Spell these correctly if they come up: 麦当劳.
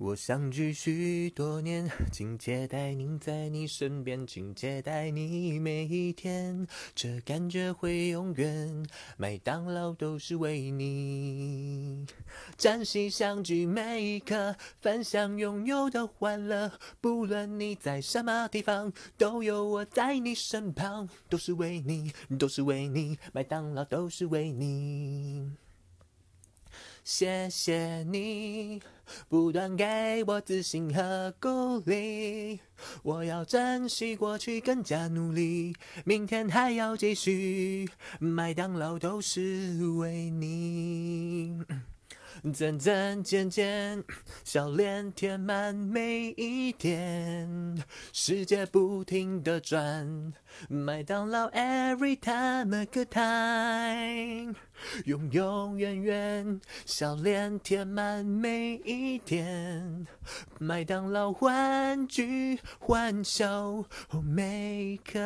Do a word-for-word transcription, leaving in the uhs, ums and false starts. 我想继续多年，请接待您在你身边，请接待你每一天，这感觉会永远，麦当劳都是为你。珍惜相聚每一刻，分享拥有的欢乐，不论你在什么地方，都有我在你身旁，都是为你，都是为你，麦当劳都是为你。谢谢你不断给我自信和鼓励，我要珍惜过去，更加努力，明天还要继续，麦当劳都是为你。赞赞渐渐，笑脸填满每一天，世界不停地转，麦当劳 every time a good time， 永永远远，笑脸填满每一天，麦当劳欢聚欢笑，oh， 每一刻。